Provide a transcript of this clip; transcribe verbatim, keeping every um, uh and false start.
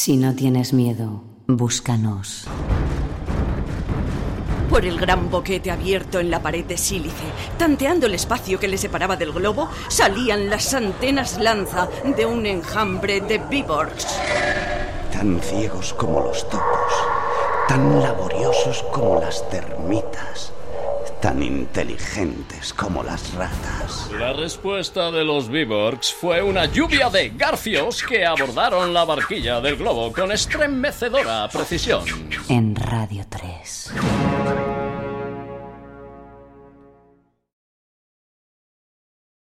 Si no tienes miedo, búscanos. Por el gran boquete abierto en la pared de sílice, tanteando el espacio que le separaba del globo, salían las antenas lanza de un enjambre de bíborgs. Tan ciegos como los topos, tan laboriosos como las termitas, tan inteligentes como las ratas. La respuesta de los bíborgs fue una lluvia de garfios que abordaron la barquilla del globo con estremecedora precisión. En Radio tres.